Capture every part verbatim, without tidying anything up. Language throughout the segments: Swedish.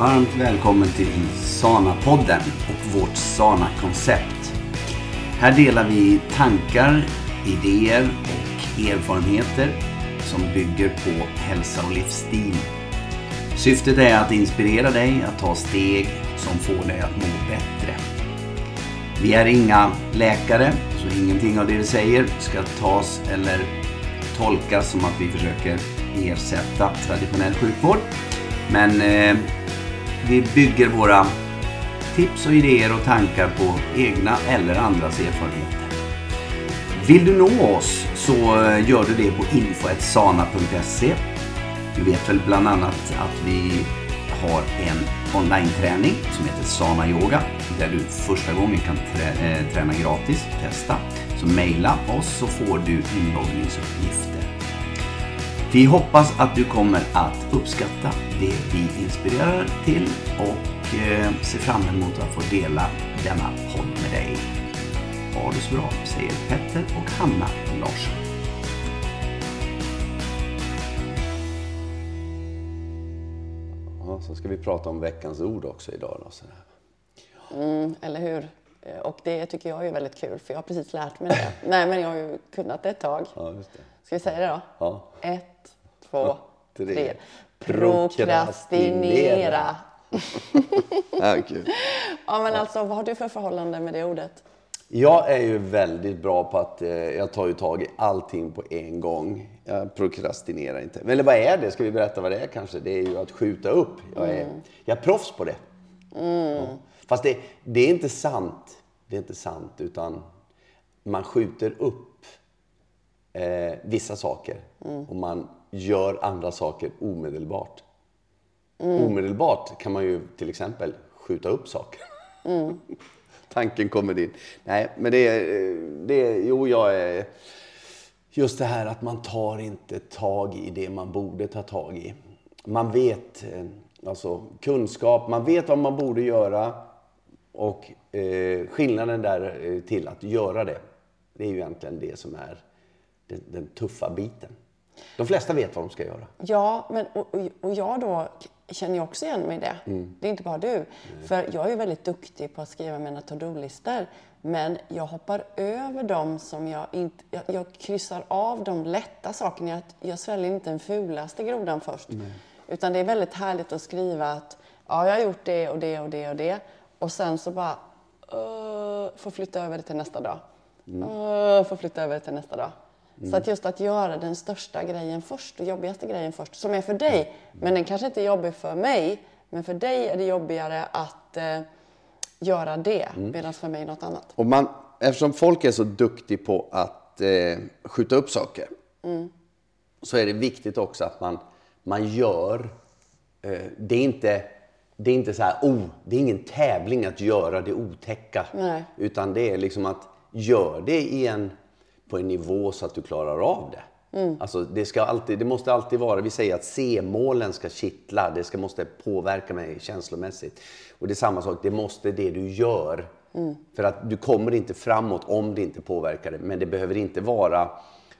varmt välkommen till Sanapodden och vårt Sana-koncept. Här delar vi tankar, idéer och erfarenheter som bygger på hälsa och livsstil. Syftet är att inspirera dig att ta steg som får dig att må bättre. Vi är inga läkare, så ingenting av det vi säger ska tas eller tolkas som att vi försöker ersätta traditionell sjukvård. Men eh, vi bygger våra tips och idéer och tankar på egna eller andras erfarenheter. Vill du nå oss så gör du det på info snabel-a sana punkt se. Du vet väl bland annat att vi har en online-träning som heter Sana Yoga, där du första gången kan trä- äh, träna gratis, testa. Så mejla oss så får du inloggningsuppgifter. Vi hoppas att du kommer att uppskatta det vi inspirerar till och eh, ser fram emot att få dela denna podd med dig. Ha det så bra, säger Petter och Hanna Larsson. Så ska vi prata om veckans ord också idag. Då, sådär. Mm, eller hur? Och det tycker jag är väldigt kul, för jag har precis lärt mig det. Nej, men jag har ju kunnat det ett tag. Ja, just det. Ska vi säga det då? Ja. Ett, två, tre. tre. Prokrastinera. Ja, kul. Ja, men alltså, vad har du för förhållande med det ordet? Jag är ju väldigt bra på att eh, jag tar ju tag i allting på en gång. Jag prokrastinerar inte. Eller vad är det? Ska vi berätta vad det är kanske? Det är ju att skjuta upp. Jag är, mm. jag är proffs på det. Mm. Ja. Fast det, det är inte sant. Det är inte sant, utan man skjuter upp eh, vissa saker. Mm. Och man gör andra saker omedelbart. Mm. Omedelbart kan man ju till exempel skjuta upp saker. Mm. Tanken kommer in. Nej, men det är, det är, jo jag är, just det här att man tar inte tag i det man borde ta tag i. Man vet, alltså kunskap, man vet vad man borde göra, och eh, skillnaden där till att göra det, det är ju egentligen det som är den, den tuffa biten. De flesta vet vad de ska göra. Ja, men och, och jag då känner jag också igen mig i det. Mm. Det är inte bara du. Nej. För jag är väldigt duktig på att skriva mina to-do-listor. Men jag hoppar över dem som jag inte... Jag, jag kryssar av de lätta sakerna. Jag, jag sväljer inte den fulaste grodan först. Nej. Utan det är väldigt härligt att skriva att ja, jag har gjort det och det och det och det. Och sen så bara... Uh, får flytta över det till nästa dag. Mm. Uh, får flytta över det till nästa dag. Mm. Så att just att göra den största grejen först och jobbigaste grejen först, som är för dig, mm. men den kanske inte är jobbig för mig, men för dig är det jobbigare att eh, göra det, mm. medan för mig något annat. Och man, eftersom folk är så duktig på att eh, skjuta upp saker, mm. så är det viktigt också att man, man gör, eh, det är inte... Det är inte så här, oh, det är ingen tävling att göra det otäcka. Nej. Utan det är liksom att gör det i en... på en nivå så att du klarar av det. Mm. Alltså det ska alltid, det måste alltid vara, vi säger att se-målen ska kittla, det ska måste påverka mig känslomässigt. Och det är samma sak, det måste det du gör. Mm. För att du kommer inte framåt om det inte påverkar det. Men det behöver inte vara,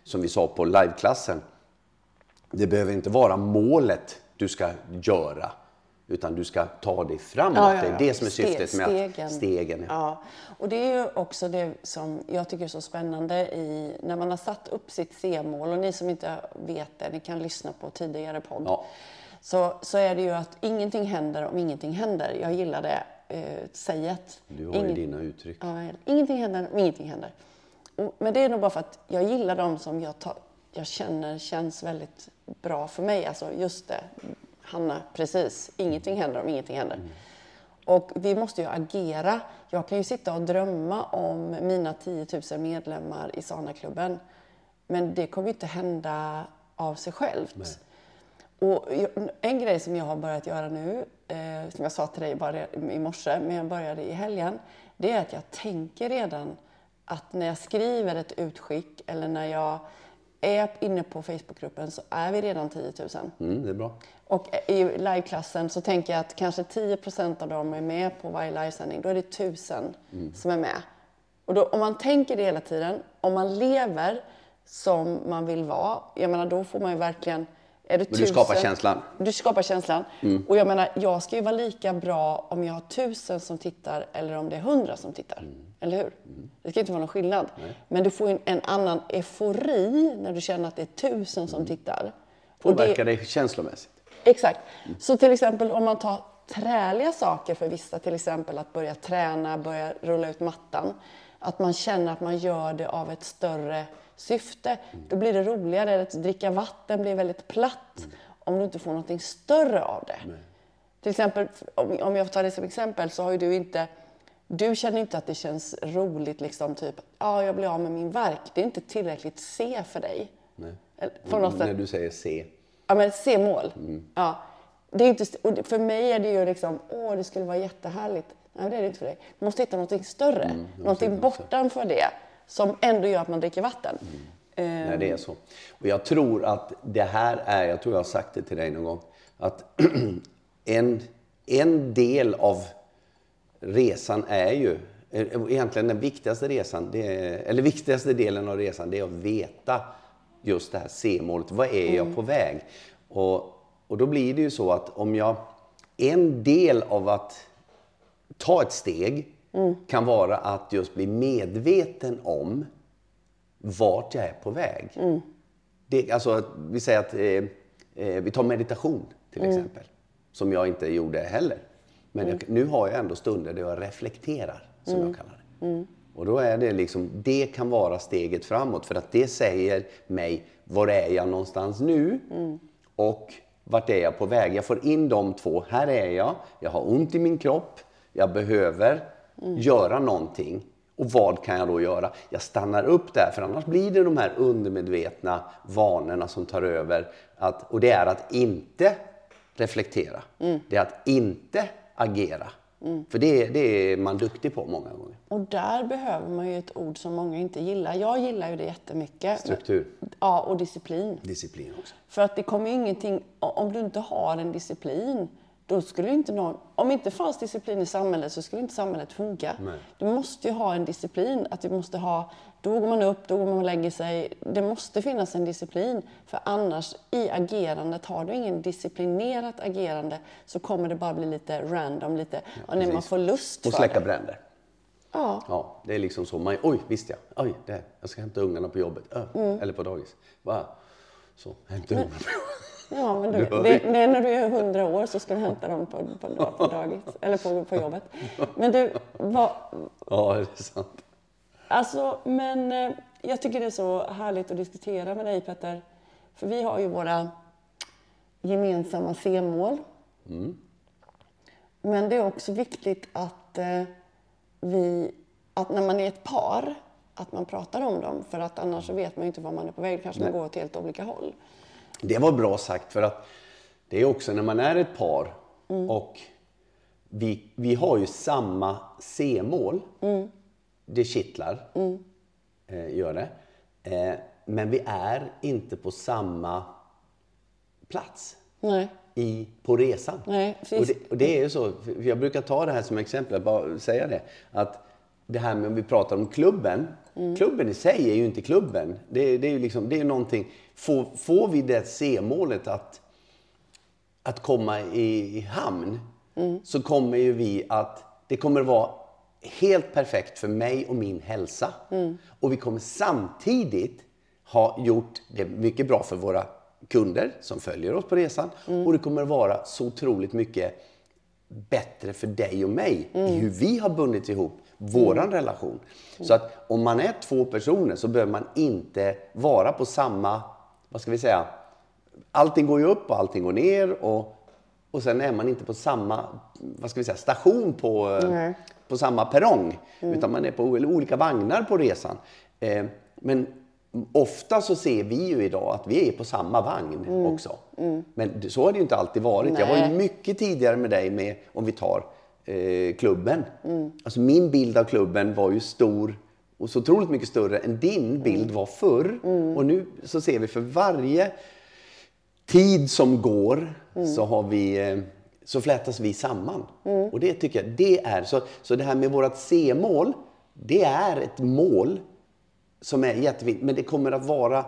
som vi sa på liveklassen, det behöver inte vara målet du ska göra. Utan du ska ta dig framåt. Ja, ja, ja. Det är det som är syftet med stegen. Att, stegen ja. Ja. Och det är ju också det som jag tycker är så spännande i, när man har satt upp sitt C-mål, och ni som inte vet det, ni kan lyssna på tidigare podd. Ja. Så, så är det ju att ingenting händer om ingenting händer. Jag gillar det eh, säget. Du har Ingen, ju dina uttryck. Ja, ingenting händer om ingenting händer. Och, men det är nog bara för att jag gillar dem som jag, ta, jag känner känns väldigt bra för mig. Alltså just det. Hanna, precis. Ingenting händer om ingenting händer. Mm. Och vi måste ju agera. Jag kan ju sitta och drömma om mina tio tusen medlemmar i Sana klubben. Men det kommer ju inte hända av sig självt. Nej. Och en grej som jag har börjat göra nu, eh, som jag sa till dig bara i morse, men jag började i helgen, det är att jag tänker redan att när jag skriver ett utskick eller när jag är inne på Facebookgruppen, så är vi redan tio tusen. Mm, det är bra. Och i liveklassen så tänker jag att kanske tio procent av dem är med på varje livesändning. Då är det tusen mm. som är med. Och då, om man tänker det hela tiden, om man lever som man vill vara, jag menar, då får man ju verkligen Är det tusen, du skapar känslan. Du skapar känslan. Mm. Och jag menar, jag ska ju vara lika bra om jag har tusen som tittar eller om det är hundra som tittar. Mm. Eller hur? Mm. Det ska inte vara någon skillnad. Nej. Men du får ju en, en annan eufori när du känner att det är tusen som mm. tittar. Påverkar det, dig känslomässigt. Exakt. Mm. Så till exempel om man tar träliga saker för vissa, till exempel att börja träna, börja rulla ut mattan. Att man känner att man gör det av ett större syfte, då blir det roligare. Att dricka vatten blir väldigt platt mm. om du inte får någonting större av det. Nej. Till exempel, om, om jag tar det som exempel, så har ju du inte, du känner inte att det känns roligt liksom, typ, ja ah, jag blir av med min verk. Det är inte tillräckligt se för dig. Nej. För mm, när du säger se. Ja, men se-mål. Mm. Ja. Det är inte, och för mig är det ju liksom, åh det skulle vara jättehärligt. Nej, det är det inte för dig. Du måste hitta någonting större, mm, någonting bortanför det. Som ändå gör att man dricker vatten. Mm. Um. Nej, det är så. Och jag tror att det här är, jag tror jag har sagt det till dig någon gång, att en, en del av resan är ju, egentligen den viktigaste resan, det är, eller viktigaste delen av resan, det är att veta just det här C-målet. Vad är jag mm. på väg? Och, och då blir det ju så att om jag, en del av att ta ett steg, Mm. kan vara att just bli medveten om vart jag är på väg. Mm. Det, alltså, vi säger att eh, vi tar meditation till mm. exempel, som jag inte gjorde heller. Men mm. jag, nu har jag ändå stunder där jag reflekterar, som mm. jag kallar det. Mm. Och då är det liksom, det kan vara steget framåt, för att det säger mig, var är jag någonstans nu? Mm. Och vart är jag på väg? Jag får in de två, här är jag, jag har ont i min kropp, jag behöver Mm. göra någonting. Och vad kan jag då göra? Jag stannar upp där, för annars blir det de här undermedvetna vanorna som tar över. Att, och det är att inte reflektera. Mm. Det är att inte agera. Mm. För det, det är man duktig på många gånger. Och där behöver man ju ett ord som många inte gillar. Jag gillar ju det jättemycket. Struktur. Ja, och disciplin. Disciplin också. För att det kommer ju ingenting, om du inte har en disciplin, då skulle inte någon, om inte fanns disciplin i samhället så skulle inte samhället funka. Nej. Du måste ju ha en disciplin. Att vi måste ha, då går man upp, då går man och lägger sig. Det måste finnas en disciplin. För annars i agerandet, har du ingen disciplinerat agerande, så kommer det bara bli lite random. Lite, ja, och när man får lust och för det. Och släcka bränder. Ja. Ja, det är liksom så. Man, oj, visste jag. Oj, det här. Jag ska hämta ungarna på jobbet. Ö, mm. Eller på dagis. Va? Så, hämta ungarna på jobbet. Ja, men du, det, det är när du är hundra år så ska du hämta dem på, på, på dagis, eller på, på jobbet. Men du, vad... Ja, det är sant. Alltså, men jag tycker det är så härligt att diskutera med dig, Petter. För vi har ju våra gemensamma C-mål. Mm. Men det är också viktigt att vi, att när man är ett par, att man pratar om dem. För att annars så vet man ju inte var man är på väg. Kanske Nej. Man går åt helt olika håll. Det var bra sagt, för att det är också när man är ett par mm. och vi, vi har ju samma C-mål. Mm. Det kittlar, mm. eh, gör det. Eh, men vi är inte på samma plats Nej. I, på resan. Nej, och, det, och det är ju så, jag brukar ta det här som exempel, jag bara säga det. Att det här med om vi pratar om klubben. Mm. Klubben i sig är ju inte klubben. Det, det är ju liksom, det är någonting. Får, får vi det C-målet att, att komma i, i hamn mm. så kommer ju vi att, det kommer vara helt perfekt för mig och min hälsa. Mm. Och vi kommer samtidigt ha gjort det mycket bra för våra kunder som följer oss på resan. Mm. Och det kommer vara så otroligt mycket bättre för dig och mig mm. i hur vi har bundit ihop våran mm. relation. Mm. Så att om man är två personer så behöver man inte vara på samma, vad ska vi säga, allting går ju upp och allting går ner och, och sen är man inte på samma, vad ska vi säga, station på, mm. på samma perrong mm. utan man är på olika vagnar på resan. Eh, men ofta så ser vi ju idag att vi är på samma vagn mm. också. Mm. Men så har det ju inte alltid varit. Nej. Jag var ju mycket tidigare med dig med, om vi tar Eh, klubben. Mm. Alltså min bild av klubben var ju stor och så otroligt mycket större än din bild mm. var förr. Mm. Och nu så ser vi för varje tid som går mm. så har vi eh, så flätas vi samman. Mm. Och det tycker jag, det är så, så det här med vårat C-mål, det är ett mål som är jätteviktigt, men det kommer att vara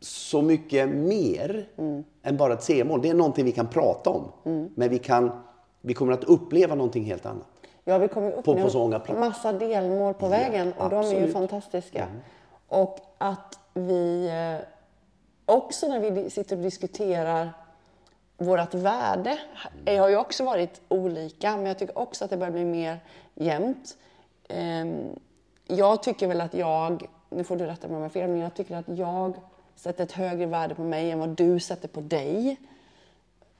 så mycket mer mm. än bara ett C-mål. Det är någonting vi kan prata om. Mm. Men vi, kan, vi kommer att uppleva någonting helt annat. Ja, vi kommer att uppleva en massa delmål på vägen. Ja, och absolut. De är ju fantastiska. Mm. Och att vi också när vi sitter och diskuterar vårt värde har ju också varit olika. Men jag tycker också att det börjar bli mer jämnt. Jag tycker väl att jag, nu får du rätta mig om jag är fel, men jag tycker att jag sätter ett högre värde på mig än vad du sätter på dig.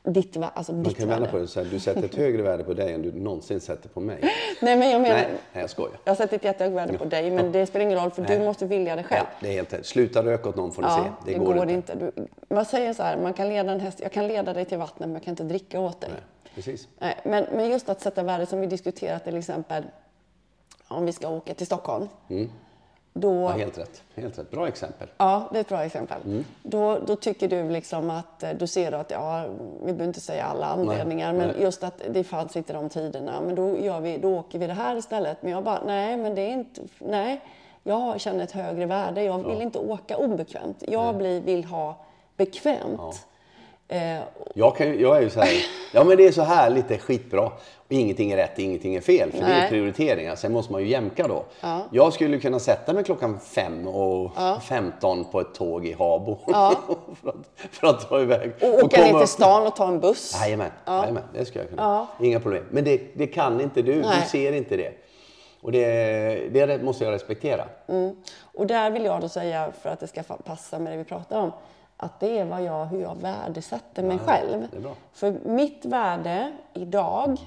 Ditt, alltså Man ditt kan vända på det och säga, du sätter ett högre värde på dig än du någonsin sätter på mig. Nej, men jag menar... Nej, jag skojar. Jag sätter ett jättehögt värde på dig, men det spelar ingen roll för Nej. Du måste vilja det själv. Ja, det är helt rätt. Sluta röka åt någon får du ja, se. Det, det går, går inte. inte. Du, man säger så här, man kan leda en häst, jag kan leda dig till vattnet men jag kan inte dricka åt dig. Nej, precis. Nej, men, men just att sätta värde som vi diskuterat till exempel, om vi ska åka till Stockholm. Mm. Då, ja, helt rätt. Helt rätt. Bra exempel. Ja, det är ett bra exempel. Mm. Då, då tycker du liksom att, du ser att, ja, vi behöver inte säga alla anledningar, nej, men nej. Just att det fanns inte de tiderna, men då, gör vi, då åker vi det här istället. Men jag bara, nej, men det är inte, nej, jag känner ett högre värde. Jag vill ja. inte åka obekvämt. Jag blir, vill ha bekvämt. Ja. Eh, jag, kan, jag är ju så här, ja men det är så här lite skitbra. Ingenting är rätt, ingenting är fel. För Nej. det är prioriteringar. Sen måste man ju jämka då. Ja. Jag skulle kunna sätta mig klockan fem och ja. femton på ett tåg i Habo. Ja. för, att, för att ta iväg. Och, och åka ner till stan och ta en buss. Jajamän, ja. Jajamän, det skulle jag kunna. Ja. Inga problem. Men det, det kan inte du. Nej. Du ser inte det. Och det, det måste jag respektera. Mm. Och där vill jag då säga, för att det ska passa med det vi pratar om, att det är vad jag, hur jag värdesätter mig ja, själv. Det är bra. För mitt värde idag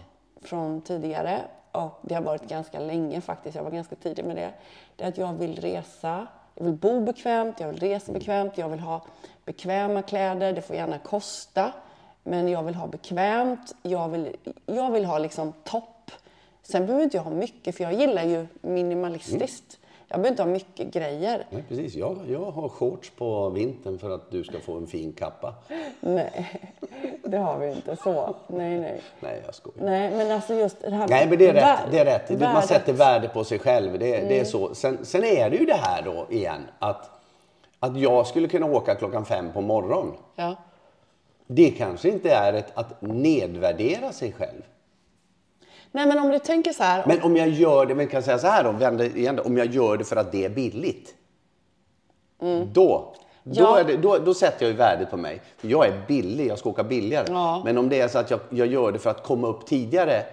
från tidigare, och det har varit ganska länge faktiskt, jag var ganska tidig med det, det är att jag vill resa, jag vill bo bekvämt, jag vill resa bekvämt, jag vill ha bekväma kläder, det får gärna kosta, men jag vill ha bekvämt, jag vill, jag vill ha liksom topp. Sen behöver inte jag ha mycket, för jag gillar ju minimalistiskt. Mm. Jag behöver inte ha mycket grejer. Nej, precis. Jag, jag har shorts på vintern för att du ska få en fin kappa. Nej, det har vi inte så. Nej, nej. Nej, jag skojar. Nej, men alltså just det här... Nej, men det är rätt. Det är rätt. Man sätter värde på sig själv. Det, mm. det är så. Sen, sen är det ju det här då igen. Att, att jag skulle kunna åka klockan fem på morgon. Ja. Det kanske inte är ett, att nedvärdera sig själv. Nej, men om du tänker så här... Men om jag gör det, men kan jag säga så här då, igen, om jag gör det för att det är billigt, mm. då, då, ja. är det, då, då sätter jag ju värdet på mig. För jag är billig, jag ska åka billigare. Ja. Men om det är så att jag, jag gör det för att komma upp tidigare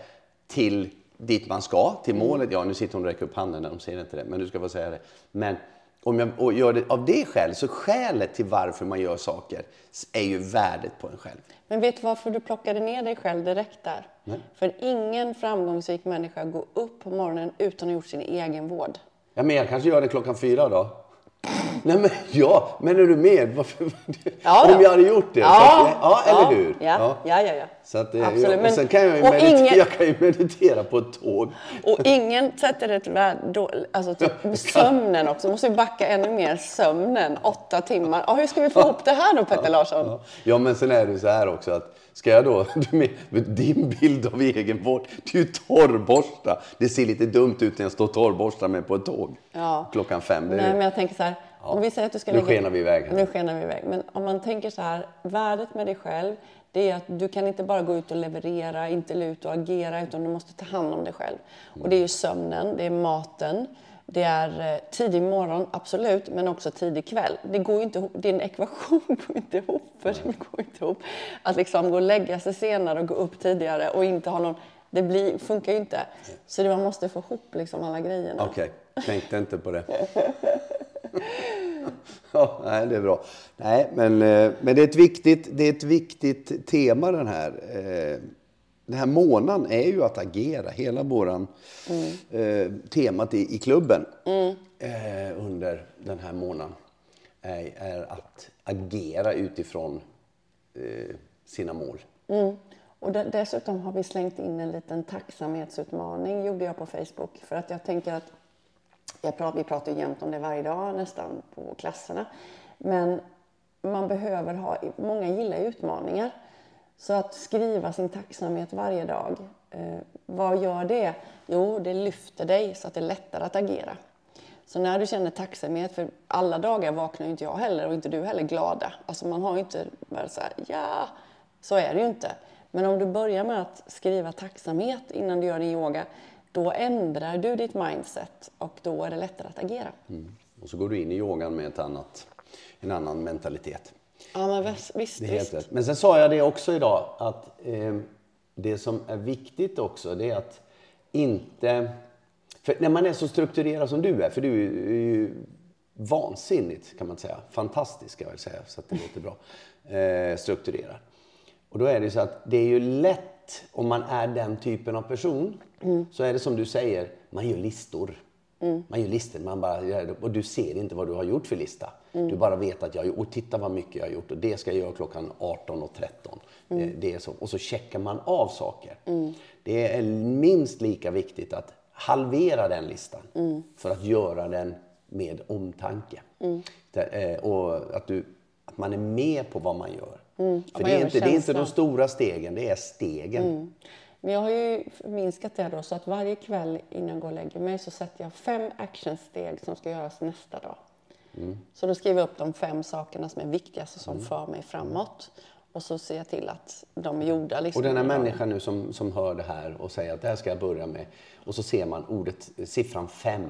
till dit man ska, till mm. målet. Ja, nu sitter hon och räcker upp handen, de ser inte det, men du ska få säga det. Men om jag gör det av det skäl, så skälet till varför man gör saker är ju värdet på en själv. Men vet du varför du plockade ner dig själv direkt där? Nej. För ingen framgångsrik människa går upp på morgonen utan att ha gjort sin egen vård. Ja, men jag kanske gör det klockan fyra då. Nej, men ja, men är du med? Varför? Ja, om jag hade gjort det. Ja, att, ja eller hur? Ja, ja, ja. ja, ja. Så att, absolut. Ja. Men, sen kan jag, ju meditera, ingen, jag kan ju meditera på ett tåg. Och ingen sätter ett värde, alltså typ sömnen också. Måste vi backa ännu mer sömnen, åtta timmar. Ja, hur ska vi få ihop det här då, Petter ja, Larsson? Ja. ja, men sen är det så här också att, ska jag då, din bild av egenvård, det är ju torrborsta. Det ser lite dumt ut när jag står torrborsta med på ett tåg ja. klockan fem. Det är... Nej, men jag tänker så här. Ja. Om vi säger att du ska lägga... Nu skenar vi iväg här. Nu skenar vi iväg. Men om man tänker så här, värdet med dig själv, det är att du kan inte bara gå ut och leverera, inte ut och agera, utan du måste ta hand om dig själv. Mm. Och det är ju sömnen, det är maten, det är tidig morgon, absolut, men också tidig kväll. Det går ju inte ihop, din ekvation går inte ihop, för det går inte ihop. Att liksom gå och lägga sig senare och gå upp tidigare och inte ha någon... Det blir, funkar ju inte. Så det, man måste få ihop liksom alla grejerna. Okej, okay. Tänkte inte på det. Ja, nej, det är bra. Nej, men, men det är ett viktigt, det är ett viktigt tema den här. Den här månaden är ju att agera. Hela våran mm. temat i, i klubben mm. under den här månaden är, är att agera utifrån sina mål. Mm. Och dessutom har vi slängt in en liten tacksamhetsutmaning, gjorde jag på Facebook, för att jag tänker att jag pratar, vi pratar ju jämt om det varje dag nästan på klasserna, men man behöver ha, många gillar utmaningar, så att skriva sin tacksamhet varje dag, eh, vad gör det? Jo, det lyfter dig så att det är lättare att agera. Så när du känner tacksamhet, för alla dagar vaknar inte jag heller och inte du heller glada. Alltså man har ju inte bara så här, ja, så är det ju inte. Men om du börjar med att skriva tacksamhet innan du gör din yoga, då ändrar du ditt mindset och då är det lättare att agera. Mm. Och så går du in i yogan med ett annat, en annan mentalitet. Ja, men visst. visst, det är helt visst. Rätt. Men sen sa jag det också idag, att eh, det som är viktigt också, det är att inte... För när man är så strukturerad som du är, för du är ju vansinnigt, kan man säga, fantastisk ska jag väl säga, så att det låter bra, eh, strukturerad. Och då är det så att det är ju lätt, om man är den typen av person, mm. så är det som du säger, man gör listor. Mm. Man gör listor, man bara, och du ser inte vad du har gjort för lista. Mm. Du bara vet att jag har gjort, och titta vad mycket jag har gjort, och det ska jag göra klockan arton och tretton. Mm. Det, det är så. Och så checkar man av saker. Mm. Det är minst lika viktigt att halvera den listan mm. för att göra den med omtanke. Mm. Där, och att, du, att man är med på vad man gör. Mm. För det är, inte, det är inte de stora stegen, det är stegen. Mm. Men jag har ju minskat det då, så att varje kväll innan jag går och lägger mig så sätter jag fem actionsteg som ska göras nästa dag. Mm. Så då skriver jag upp de fem sakerna som är viktigast och som mm. för mig framåt. Och så ser jag till att de är gjorda. Liksom. Och den här människan nu som, som hör det här och säger att det här ska jag börja med. Och så ser man ordet, siffran fem.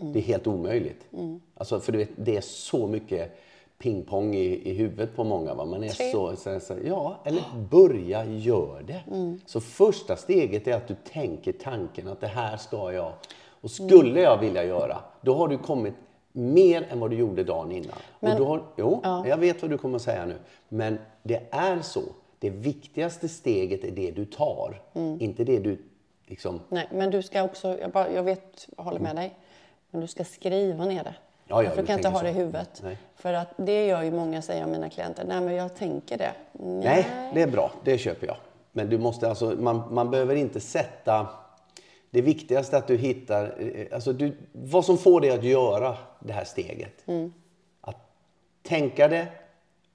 Mm. Det är helt omöjligt. Mm. Alltså, för du vet, det är så mycket pingpong i, i huvudet på många. Va? Man är så, så, så, ja, eller börja gör det. Mm. Så första steget är att du tänker tanken att det här ska jag. Och skulle jag vilja göra, då har du kommit mer än vad du gjorde dagen innan. Men, och då har, jo, ja. Jag vet vad du kommer att säga nu. Men det är så. Det viktigaste steget är det du tar. Mm. Inte det du liksom... Nej, men du ska också... Jag, bara, jag vet, jag håller med dig. Men du ska skriva ner det. Ja, ja, för du kan inte ha det i huvudet. Nej. För att det gör ju många, säger av mina klienter. Nej, men jag tänker det. Nej. Nej, det är bra. Det köper jag. Men du måste alltså... Man, man behöver inte sätta... Det viktigaste är att du hittar, alltså du, vad som får dig att göra det här steget. Mm. Att tänka det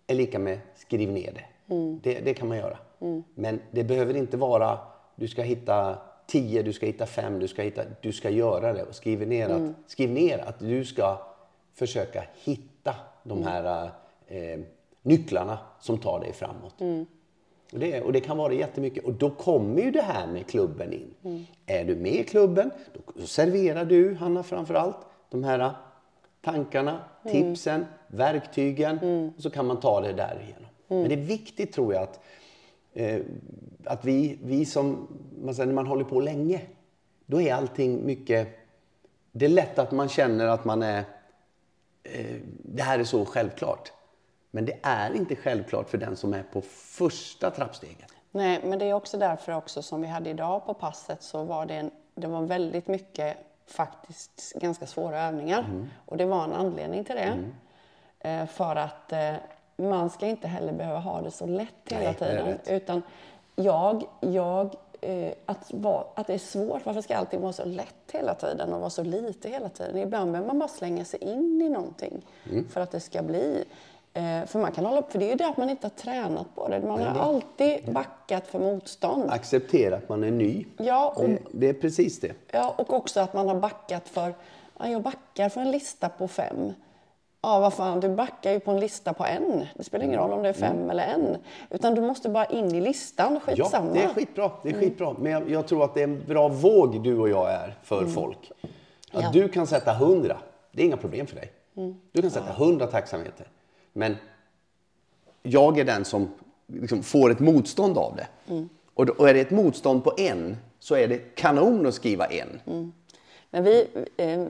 är lika med skriv ner det. Mm. Det, det kan man göra. Mm. Men det behöver inte vara, du ska hitta tio, du ska hitta fem, du ska hitta, du ska göra det. Och skriv ner, mm. att, skriv ner att du ska försöka hitta de här eh, nycklarna som tar dig framåt. Mm. Och det, och det kan vara jättemycket. Och då kommer ju det här med klubben in. Mm. Är du med i klubben, då serverar du, Hanna, framförallt de här tankarna, mm. tipsen, verktygen. Mm. Och så kan man ta det därigenom. Mm. Men det är viktigt, tror jag, att, eh, att vi, vi som, man säger, när man håller på länge, då är allting mycket... Det är lätt att man känner att man är... Eh, det här är så självklart. Men det är inte självklart för den som är på första trappsteget. Nej, men det är också därför också som vi hade idag på passet, så var det, en, det var väldigt mycket faktiskt ganska svåra övningar. Mm. Och det var en anledning till det. Mm. Eh, för att eh, man ska inte heller behöva ha det så lätt hela Nej, tiden. Utan jag, jag eh, att, va, att det är svårt, varför ska allting vara så lätt hela tiden och vara så lite hela tiden? Ibland behöver man bara slänga sig in i någonting mm. för att det ska bli... För man kan hålla upp, för det är ju det att man inte har tränat på det. Man har det, alltid backat för motstånd. Acceptera att man är ny. Ja, och, det är precis det. Ja, och också att man har backat för, ja, jag backar för en lista på fem. Ja, vad fan, du backar ju på en lista på en. Det spelar ingen roll om det är fem mm. eller en. Utan du måste bara in i listan, skitsamma. Ja, det är skitbra, det är skitbra. Men jag, jag tror att det är en bra våg du och jag är för mm. folk. Att ja. Du kan sätta hundra, det är inga problem för dig. Mm. Du kan sätta hundra ja. tacksamheter. Men jag är den som liksom får ett motstånd av det. Mm. Och, då, och är det ett motstånd på en, så är det kanon att skriva en. Mm. Men vi,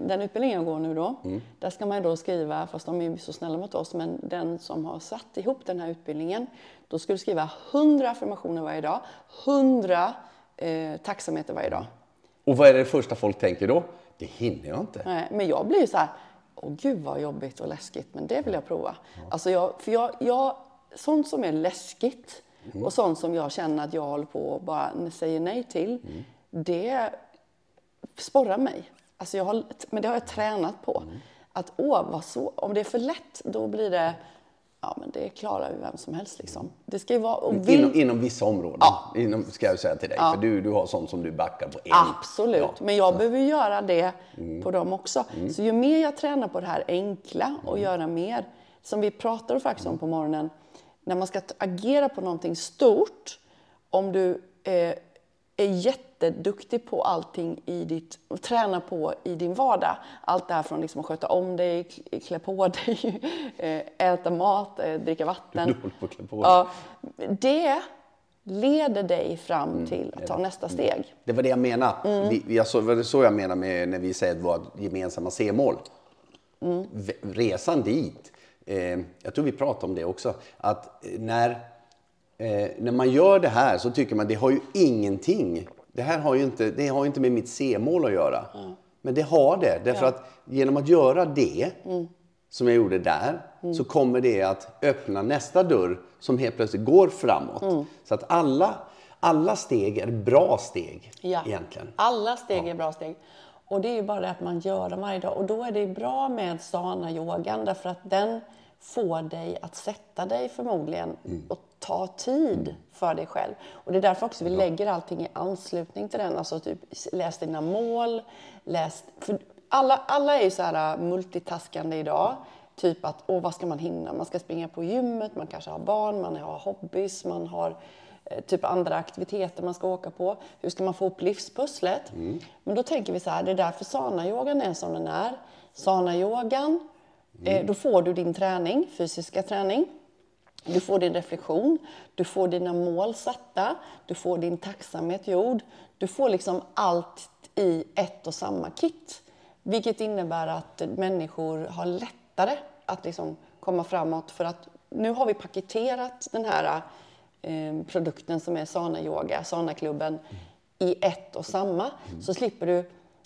den utbildningen jag går nu då, mm. där ska man då skriva, fast de är ju så snälla mot oss, men den som har satt ihop den här utbildningen, då ska du skriva hundra affirmationer varje dag, hundra eh, tacksamheter varje dag. Och vad är det första folk tänker då? Det hinner jag inte. Nej, men jag blir ju så här... Åh gud vad jobbigt och läskigt, men det vill jag prova. Ja. Alltså jag, för jag, jag, sånt som är läskigt mm. och sånt som jag känner att jag håller på och bara säger nej till, mm. det sporrar mig. Alltså jag har, men det har jag tränat på. Mm. Att åh, vad så, om det är för lätt, då blir det, ja, men det klarar ju vem som helst liksom. Det ska ju vara och vill... inom, inom vissa områden, ja. Inom, ska jag säga till dig. Ja. För du, du har sånt som du backar på en. Absolut, ja. Men jag behöver göra det mm. på dem också. Mm. Så ju mer jag tränar på det här enkla och mm. göra mer, som vi pratar faktiskt om på morgonen, när man ska agera på någonting stort, om du eh, är jätteduktig på allting i ditt, och tränar på i din vardag. Allt det här från liksom att sköta om dig, klä på dig, äta mat, dricka vatten. Du på på ja, det leder dig fram mm, till att ta det. Nästa steg. Det var det jag menade. Mm. Vi, jag så, det var så jag menade med, när vi säger att våra gemensamma C-mål. Mm. Resan dit. Eh, jag tror vi pratade om det också. Att när... Eh, när man gör det här så tycker man det har ju ingenting. Det här har ju inte, det har ju inte med mitt C-mål att göra. Mm. Men det har det. Därför ja. Att genom att göra det mm. som jag gjorde där mm. så kommer det att öppna nästa dörr som helt plötsligt går framåt. Mm. Så att alla, alla steg är bra steg ja. Egentligen. Alla steg ja. Är bra steg. Och det är ju bara det att man gör dem varje dag. Och då är det bra med sana-yogan därför att den får dig att sätta dig förmodligen mm. och ta tid mm. för dig själv. Och det är därför också vi lägger allting i anslutning till den. Alltså typ läs dina mål. Läs, för alla, alla är ju så här multitaskande idag. Typ att, åh vad ska man hinna? Man ska springa på gymmet, man kanske har barn, man har hobbies, man har eh, typ andra aktiviteter man ska åka på. Hur ska man få upp livspusslet? Mm. Men då tänker vi så här, det är därför sana-yogan är som den är. Sana-yogan, mm. eh, då får du din träning, fysiska träning. Du får din reflektion, du får dina mål satta, du får din tacksamhet gjord. Du får liksom allt i ett och samma kit. Vilket innebär att människor har lättare att liksom komma framåt. För att nu har vi paketerat den här eh, produkten som är Sana Yoga, Sana klubben, i ett och samma. Så slipper du...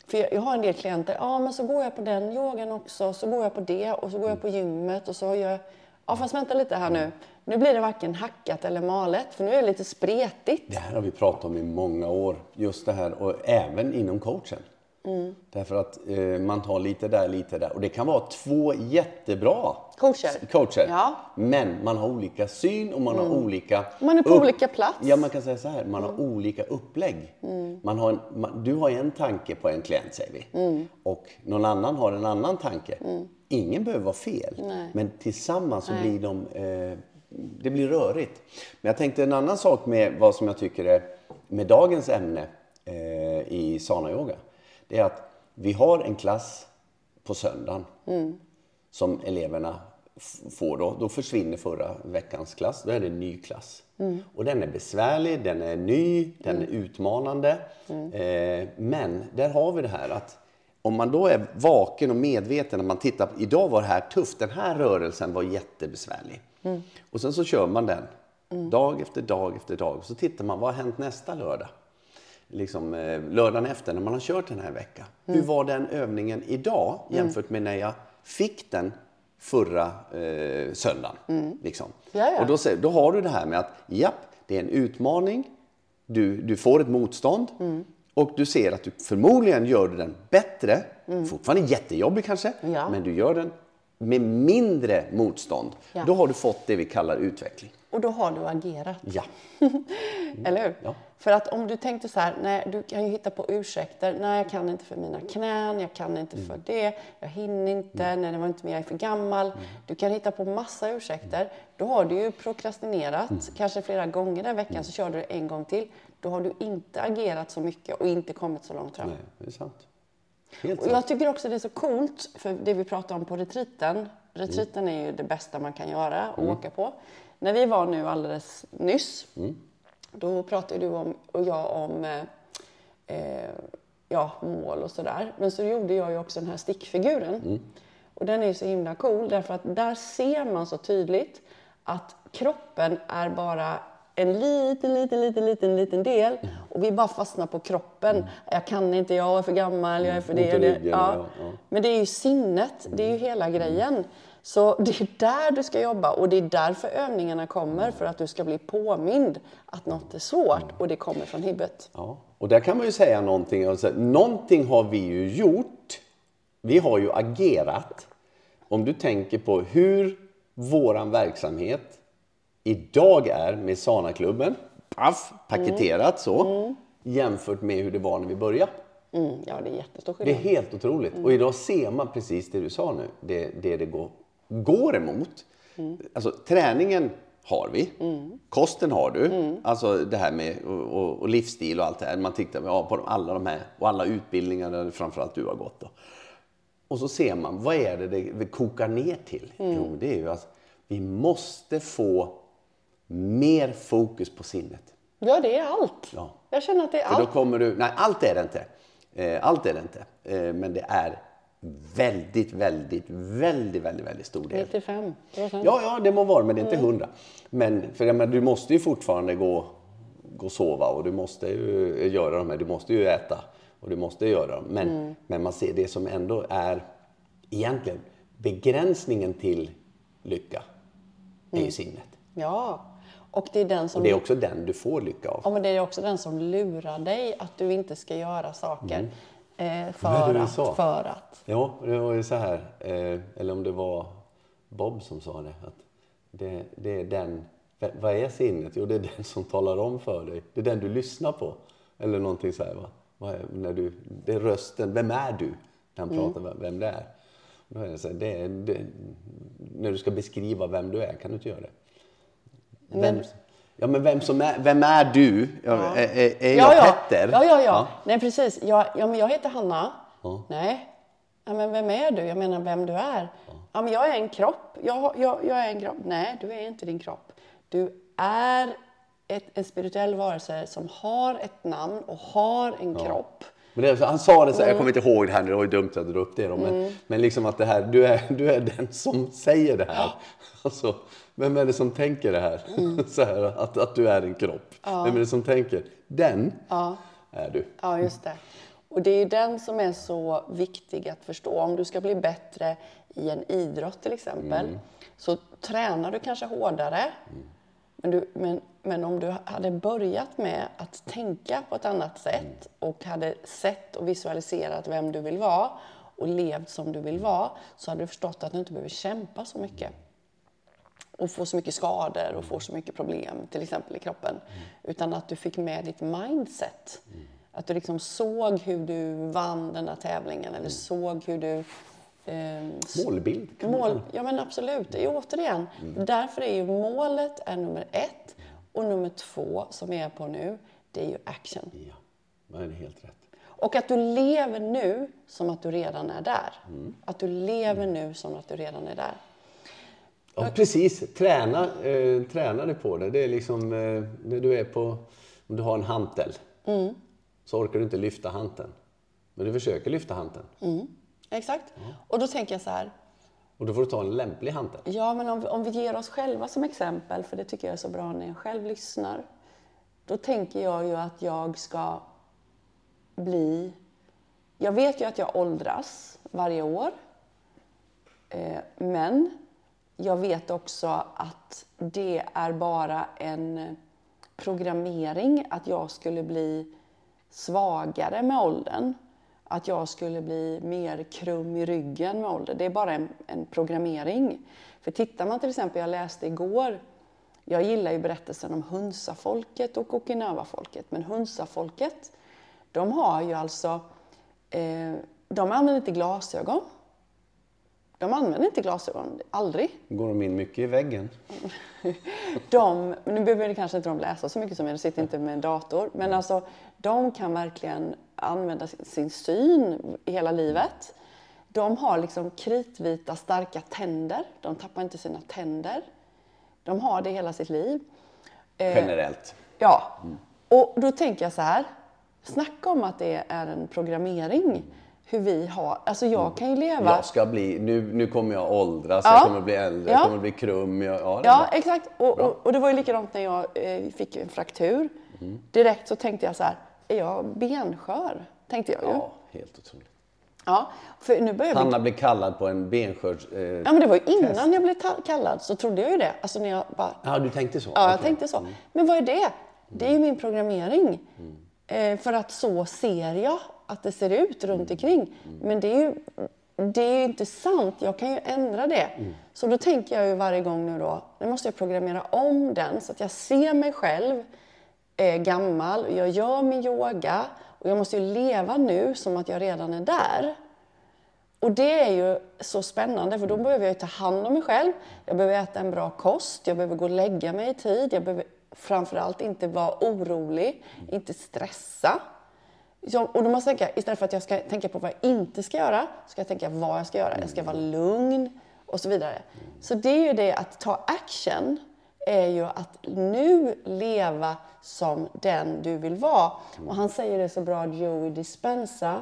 För jag har en del klienter, ja ah, men så går jag på den yogan också, så går jag på det och så går jag på gymmet och så gör jag... Ja, fast vänta lite här nu. Nu blir det varken hackat eller malet. För nu är det lite spretigt. Det här har vi pratat om i många år. Just det här. Och även inom coachen. Mm. Därför att eh, man tar lite där, lite där. Och det kan vara två jättebra coacher. coacher. Ja. Men man har olika syn och man mm. har olika... Man är på upp... olika plats. Ja, man kan säga så här. Man mm. har olika upplägg. Mm. Man har en, man, du har en tanke på en klient, säger vi. Mm. Och någon annan har en annan tanke. Mm. Ingen behöver vara fel. Nej. Men tillsammans så Nej. Blir de... Eh, det blir rörigt. Men jag tänkte en annan sak med vad som jag tycker är... Med dagens ämne eh, i Sana Yoga. Det är att vi har en klass på söndagen mm. som eleverna f- får då. Då försvinner förra veckans klass. Då är det en ny klass. Mm. Och den är besvärlig, den är ny, den mm. är utmanande. Mm. Eh, men där har vi det här att om man då är vaken och medveten när man tittar på, idag var det här tufft, den här rörelsen var jättebesvärlig. Mm. Och sen så kör man den mm. dag efter dag efter dag. Och så tittar man, vad har hänt nästa lördag? Liksom eh, lördagen efter när man har kört den här veckan. Mm. Hur var den övningen idag jämfört med när jag fick den förra eh, söndagen? Mm. Liksom. Jaja. Och då, då har du det här med att japp, det är en utmaning. Du, du får ett motstånd. Mm. Och du ser att du förmodligen gör den bättre. Mm. Fortfarande jättejobbig kanske. Ja. Men du gör den med mindre motstånd. Ja. Då har du fått det vi kallar utveckling. Och då har du agerat. Ja. Eller hur? Ja. För att om du tänkte så här, nej du kan ju hitta på ursäkter. Nej, jag kan inte för mina knän, jag kan inte mm. för det, jag hinner inte, mm. nej det var inte mer, jag är för gammal. Mm. Du kan hitta på massa ursäkter. Mm. Då har du ju prokrastinerat, mm. kanske flera gånger den veckan mm. så kör du en gång till. Då har du inte agerat så mycket och inte kommit så långt fram. Nej, det är sant. Helt och sant. Jag tycker också det är så coolt, för det vi pratade om på retriten. Retriten mm. är ju det bästa man kan göra och mm. åka på. När vi var nu alldeles nyss, mm. då pratade du om, och jag om eh, ja, mål och sådär. Men så gjorde jag ju också den här stickfiguren. Mm. Och den är ju så himla cool därför att där ser man så tydligt att kroppen är bara en liten, liten, liten, liten, liten del. Mm. Och vi bara fastnar på kroppen. Mm. Jag kan inte, jag är för gammal, jag är för det och det. Ja. Men det är ju sinnet, det är ju hela grejen. Så det är där du ska jobba och det är därför övningarna kommer, för att du ska bli påmind att något är svårt och det kommer från hibbet. Ja, och där kan man ju säga någonting. Alltså, någonting har vi ju gjort. Vi har ju agerat. Om du tänker på hur våran verksamhet idag är med Sana klubben. Paff, paketerat mm. så. Mm. Jämfört med hur det var när vi började. Mm. Ja, det är jättestor skillnad. Det är helt otroligt. Mm. Och idag ser man precis det du sa nu. Det det, det går, går emot. Mm. Alltså träningen har vi. Mm. Kosten har du. Mm. Alltså det här med och, och, och livsstil och allt det här. Man tittar ja, på alla de här och alla utbildningar framförallt du har gått då. Och så ser man, vad är det vi kokar ner till? Mm. Jo, det är ju att vi måste få mer fokus på sinnet. Ja, det är allt. Ja. Jag känner att det är allt. För då kommer du, nej, allt är det inte. Eh, allt är det inte. Eh, men det är väldigt, väldigt, väldigt, väldigt, väldigt stor del. nittiofem procent. Ja, ja, det må vara, men det är inte hundra. Men, för jag menar, du måste ju fortfarande gå, gå och sova och du måste ju göra de här, du måste ju äta. Och det måste göra. Men, mm. men man ser det som ändå är egentligen begränsningen till lycka är mm. ju sinnet. Ja. Och det är den som... Och det är också den du får lycka av. Ja, men det är också den som lurar dig att du inte ska göra saker mm. eh, för, att, sa. för att. Ja, det var ju så här. Eh, eller om det var Bob som sa det. Att det, det är den... Vad är sinnet? Jo, det är den som talar om för dig. Det är den du lyssnar på. Eller någonting så här, va? När du, det är rösten, vem är du? När han pratar mm. vem det är. Då är det så här, det är, det, när du ska beskriva vem du är, kan du inte göra det? Vem, men, ja, men vem, som är, vem är du? Ja. Är, är, är ja, jag ja. Petter? Ja, ja, ja, ja. Nej, precis. Jag, ja, men jag heter Hanna. Ja. Nej. Ja, men vem är du? Jag menar, vem du är. Ja, ja men jag är en kropp. Jag, jag, jag är en kropp. Nej, du är inte din kropp. Du är... Ett, en spirituell varelse som har ett namn och har en ja. kropp. Men det är så, han sa det så här, mm. jag kommer inte ihåg det här, det var ju dumt att dra upp det då, men, mm. men liksom att det här, du är, du är den som säger det här. Ja. Alltså, vem är det som tänker det här? Mm. Så här att, att du är en kropp. Ja. Vem är det som tänker? Den ja. är du. Ja, just det. Och det är ju den som är så viktig att förstå. Om du ska bli bättre i en idrott till exempel, mm. så tränar du kanske hårdare. Mm. Men, du, men, men om du hade börjat med att tänka på ett annat sätt och hade sett och visualiserat vem du vill vara och levt som du vill vara, så hade du förstått att du inte behöver kämpa så mycket och få så mycket skador och få så mycket problem till exempel i kroppen, utan att du fick med ditt mindset. Att du liksom såg hur du vann den här tävlingen eller såg hur du... Eh, Målbild kan mål, man. Ja men absolut, det är återigen mm. därför är ju målet är nummer ett och nummer två som är på nu, det är ju action. Ja, men det är helt rätt. Och att du lever nu som att du redan är där. Mm. Att du lever mm. nu som att du redan är där. Ja precis, träna, eh, träna dig på det. Det är liksom eh, när du är på, om du har en hantel mm. så orkar du inte lyfta hanteln. Men du försöker lyfta hanteln. Mm. Exakt. Mm. Och då tänker jag så här. Och då får du ta en lämplig hantel. Ja, men om vi, om vi ger oss själva som exempel. För det tycker jag är så bra när jag själv lyssnar. Då tänker jag ju att jag ska bli... Jag vet ju att jag åldras varje år. Eh, men jag vet också att det är bara en programmering. Att jag skulle bli svagare med åldern. Att jag skulle bli mer krum i ryggen med ålder. Det är bara en, en programmering. För tittar man till exempel, jag läste igår. Jag gillar ju berättelsen om Hunsafolket och Okinawa-folket. Men Hunsafolket, de har ju alltså... Eh, de använder inte glasögon. De använder inte glasögon, aldrig. Går de in mycket i väggen? de, nu behöver kanske inte de läsa så mycket som jag, de sitter inte med en dator. Men alltså, de kan verkligen... använda sin syn i hela livet. De har liksom kritvita starka tänder. De tappar inte sina tänder. De har det hela sitt liv. Generellt. Ja. Mm. Och då tänker jag så här. Snacka om att det är en programmering. Hur vi har. Alltså jag kan ju leva. Jag ska bli. Nu, nu kommer jag åldras. Ja. Jag kommer bli äldre. Ja. Jag kommer bli krum. Jag, ja, ja exakt. Och, och, och det var ju likadant när jag eh, fick en fraktur. Mm. Direkt så tänkte jag så här. Är jag benskör? Tänkte jag ju. Ja, helt otroligt. Ja, för nu börjar Hanna bli kallad på en benskörds... Eh, ja, men det var ju innan test. Jag blev ta- kallad så trodde jag ju det. Alltså när jag bara... Ja, du tänkte så. Ja, jag okay. tänkte så. Mm. Men vad är det? Det är ju min programmering. Mm. Eh, för att så ser jag att det ser ut runt mm. omkring. Mm. Men det är ju det är ju inte sant, jag kan ju ändra det. Mm. Så då tänker jag ju varje gång nu då, nu måste jag programmera om den så att jag ser mig själv eh, gammal. Och jag gör min yoga och jag måste ju leva nu som att jag redan är där. Och det är ju så spännande, för då behöver jag ju ta hand om mig själv. Jag behöver äta en bra kost, jag behöver gå och lägga mig i tid. Jag behöver framförallt inte vara orolig, inte stressa. Och då måste jag tänka, istället för att jag ska tänka på vad jag inte ska göra, ska jag tänka vad jag ska göra. Jag ska vara lugn och så vidare. Så det är ju det, att ta action är ju att nu leva som den du vill vara. Och han säger det så bra, Joe Dispenza.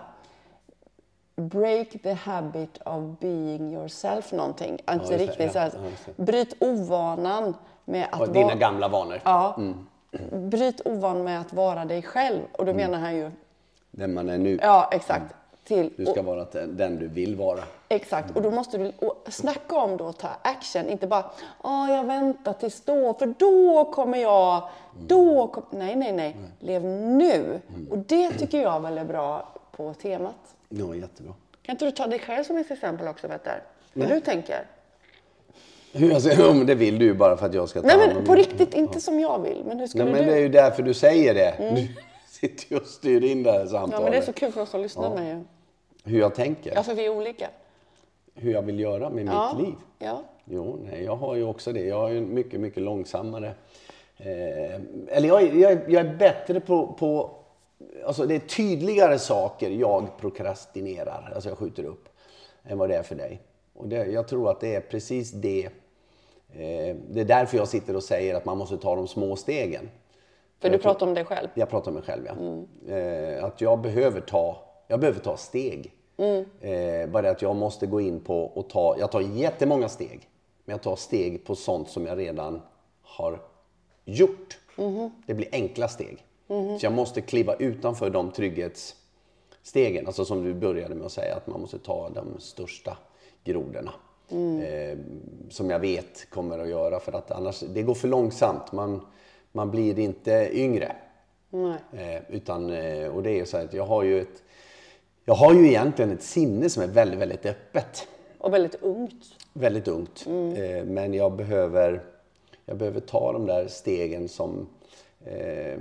Break the habit of being yourself någonting. Inte ja, riktigt ja, så här. Ja, bryt ovanan med att vara... dina va- gamla vanor. Ja. Mm. Bryt ovanan med att vara dig själv. Och då mm. menar han ju... Den man är nu. Ja, exakt. Mm. Till, du ska och, vara den du vill vara. Exakt. Mm. Och då måste du och snacka om då, ta action. Inte bara, ja jag väntar tills då. För då kommer jag... Mm. Då kom, nej, nej, nej. Mm. Lev nu. Mm. Och det tycker jag väl är bra på temat. Ja, jättebra. Kan inte du ta dig själv som ett exempel också, vet du? Hur du tänker? Hur jag säger, om det vill du bara för att jag ska ta. Nej, men honom. På riktigt inte som jag vill. Men hur skulle Nej, men du? Det är ju därför du säger det. Mm. Du sitter och styr in det här samtalet. Ja, men det är så kul för oss att lyssna ja. med ju. Hur jag tänker? Ja, för vi är olika. Hur jag vill göra med ja. mitt liv? Ja. Jo, nej, jag har ju också det. Jag är ju mycket, mycket långsammare. Eh, eller jag, jag, jag är bättre på... på alltså det är tydligare saker jag prokrastinerar, alltså jag skjuter upp, än vad det är för dig. Och det, jag tror att det är precis det. Eh, det är därför jag sitter och säger att man måste ta de små stegen. För jag du pratar om dig själv? Jag pratar om mig själv, ja. Mm. Eh, att jag behöver ta, jag behöver ta steg. Mm. Eh, bara att jag måste gå in på och ta, jag tar jättemånga steg. Men jag tar steg på sånt som jag redan har gjort. Mm. Det blir enkla steg. Mm-hmm. Så jag måste kliva utanför de trygghetsstegen. Alltså som du började med att säga, att man måste ta de största grodorna. Mm. Eh, som jag vet kommer att göra. För att annars, det går för långsamt. Man, man blir inte yngre. Nej. Eh, utan, och det är så att jag har ju ett... Jag har ju egentligen ett sinne som är väldigt, väldigt öppet. Och väldigt ungt. Väldigt ungt. Mm. Eh, men jag behöver, jag behöver ta de där stegen som... Eh,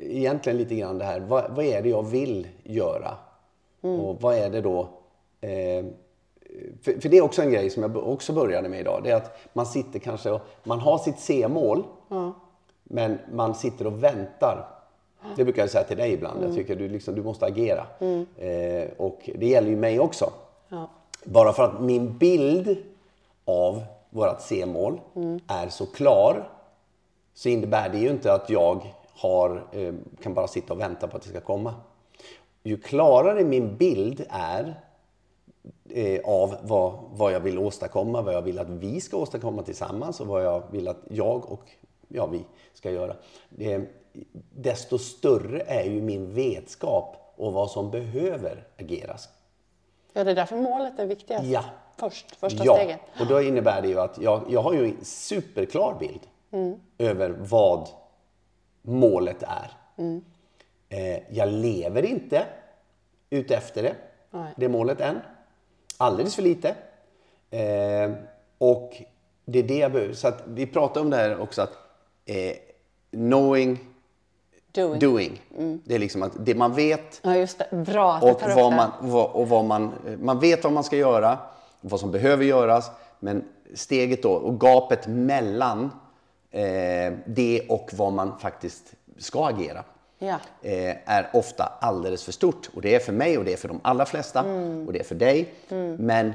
egentligen lite grann det här, vad, vad är det jag vill göra? Mm. Och vad är det då? Eh, för, för det är också en grej som jag också började med idag. Det är att man sitter kanske och, man har sitt C-mål, mm. men man sitter och väntar. Det brukar jag säga till dig ibland. Mm. Jag tycker du, liksom, du måste agera. Mm. Eh, och det gäller ju mig också. Ja. Bara för att min bild av vårat C-mål mm. är så klar, så innebär det ju inte att jag har, kan bara sitta och vänta på att det ska komma. Ju klarare min bild är eh, av vad, vad jag vill åstadkomma, vad jag vill att vi ska åstadkomma tillsammans och vad jag vill att jag och ja, vi ska göra, eh, desto större är ju min vetskap om vad som behöver ageras. Ja, det är därför målet är viktigast. Ja. Först, första ja. steget. Och då innebär det ju att jag, jag har ju en superklar bild. Mm. Över vad målet är. Mm. Eh, jag lever inte ut efter det. Nej. Det är målet än. Alldeles för lite. Eh, och det är det jag behöver. Så att vi pratar om det här också. Att, eh, knowing, doing. doing. Mm. Det är liksom att det man vet. Ja, just det. Bra att och, vad man, vad, och vad man, man vet vad man ska göra. Vad som behöver göras. Men steget då och gapet mellan det och vad man faktiskt ska agera ja. är ofta alldeles för stort. Och det är för mig och det är för de allra flesta mm. och det är för dig. Mm. Men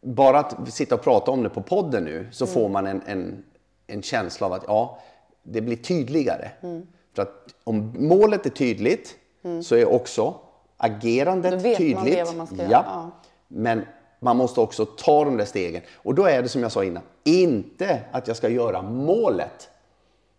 bara att sitta och prata om det på podden nu så mm. får man en, en, en känsla av att ja, det blir tydligare. Mm. För att om målet är tydligt mm. så är också agerandet tydligt. Man det, vad man ska ja. Göra. Ja. Men man måste också ta de där stegen. Och då är det som jag sa innan. Inte att jag ska göra målet.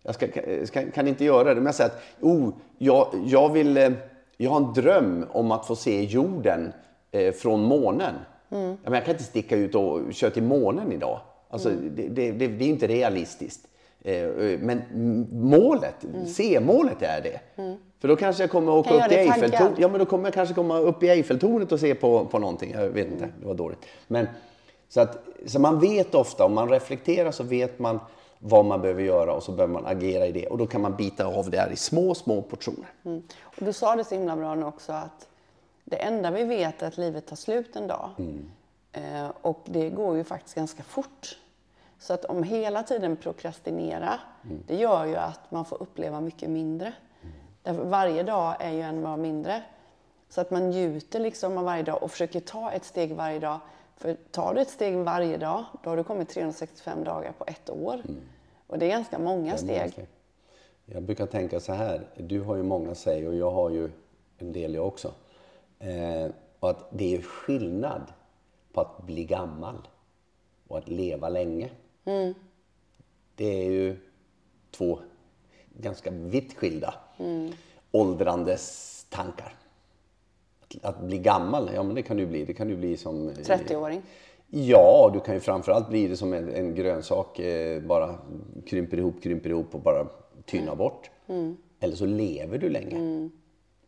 Jag ska, ska, kan inte göra det. Men jag säger att oh, jag, jag, vill, jag har en dröm om att få se jorden eh, från månen. Mm. Jag kan inte sticka ut och köra till månen idag. Alltså, mm. det, det, det, det är inte realistiskt. Men målet, mm. C-målet är det. Mm. För då kanske jag kommer åka kan upp till Eiffeltornet. Ja, men då kommer jag kanske komma upp i Eiffeltornet och se på, på någonting. Jag vet inte, det var dåligt. Men, så, att, så man vet ofta, om man reflekterar så vet man vad man behöver göra och så behöver man agera i det. Och då kan man bita av det här i små, små portioner. Mm. Och du sa det så himla bra nu också att det enda vi vet är att livet tar slut en dag. Mm. Eh, och det går ju faktiskt ganska fort. Så att om hela tiden prokrastinera, mm. det gör ju att man får uppleva mycket mindre. Mm. Därför varje dag är ju en dag mindre. Så att man njuter liksom av varje dag och försöker ta ett steg varje dag. För tar du ett steg varje dag, då har du kommit trehundrasextiofem dagar på ett år. Mm. Och det är ganska många steg. Jag brukar tänka så här, du har ju många steg och jag har ju en del jag också. Eh, och att det är skillnad på att bli gammal och att leva länge. Mm. Det är ju två ganska vitt skilda mm. åldrandes tankar. Att, att bli gammal, ja men det kan du bli. Det kan du bli som trettioåring. Ja, du kan ju framförallt bli det som en, en grönsak. Eh, bara krymper ihop, krymper ihop och bara tynar mm. bort. Mm. Eller så lever du länge. Mm.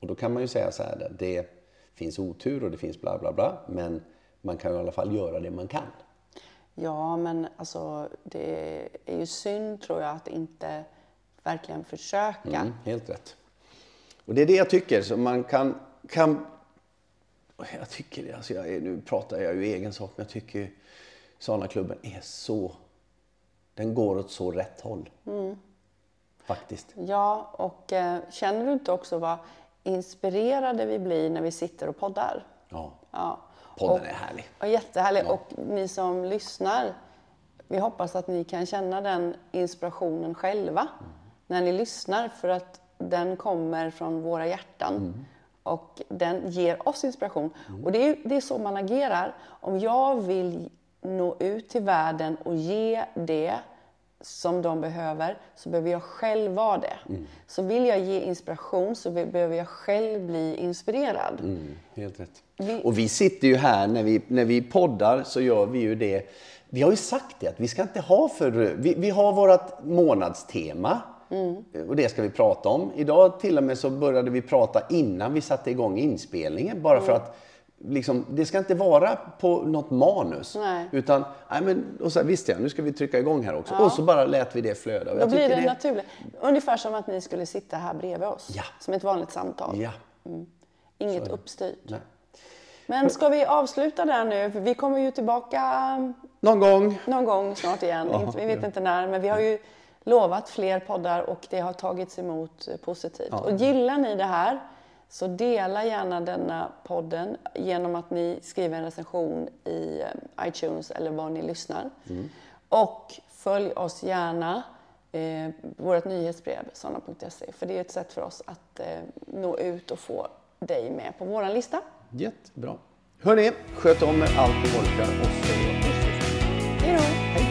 Och då kan man ju säga så här, det finns otur och det finns bla bla bla. Men man kan ju i alla fall göra det man kan. Ja, men alltså, det är ju synd tror jag att inte verkligen försöka. Mm, helt rätt. Och det är det jag tycker. Så man kan... kan jag tycker, alltså jag är, nu pratar jag ju egen sak, men jag tycker Sana klubben är så... Den går åt så rätt håll. Mm. Faktiskt. Ja, och eh, känner du inte också vad inspirerade vi blir när vi sitter och poddar? Ja. Ja. Podden och, är härlig. Och jättehärlig. Ja. Och ni som lyssnar, vi hoppas att ni kan känna den inspirationen själva mm. när ni lyssnar. För att den kommer från våra hjärtan. Mm. Och den ger oss inspiration. Mm. Och det är, det är så man agerar. Om jag vill nå ut till världen och ge det som de behöver, så behöver jag själv vara det. Mm. Så vill jag ge inspiration så behöver jag själv bli inspirerad. Mm, helt rätt. Vi... Och vi sitter ju här, när vi, när vi poddar så gör vi ju det. Vi har ju sagt det, att vi ska inte ha för... Vi, vi har vårt månadstema. Mm. Och det ska vi prata om. Idag till och med så började vi prata innan vi satte igång inspelningen. Bara mm. för att liksom, det ska inte vara på något manus. Nej. Utan, nej men, och så här, visst ja, nu ska vi trycka igång här också. Ja. Och så bara lät vi det flöda. Och då jag blir det, det naturligt. Ungefär som att ni skulle sitta här bredvid oss. Ja. Som ett vanligt samtal. Ja. Mm. Inget uppstyrt. Men ska vi avsluta där nu? För vi kommer ju tillbaka... Någon gång. Någon gång snart igen. Ja, vi vet ja. inte när, men vi har ju... lovat fler poddar och det har tagits emot positivt. Ja. Och gillar ni det här så dela gärna denna podden genom att ni skriver en recension i iTunes eller var ni lyssnar. Mm. Och följ oss gärna eh, vårt nyhetsbrev sana punkt se, för det är ett sätt för oss att eh, nå ut och få dig med på våran lista. Jättebra. Hörrni, sköt om er allt i orkar och så. Hej då.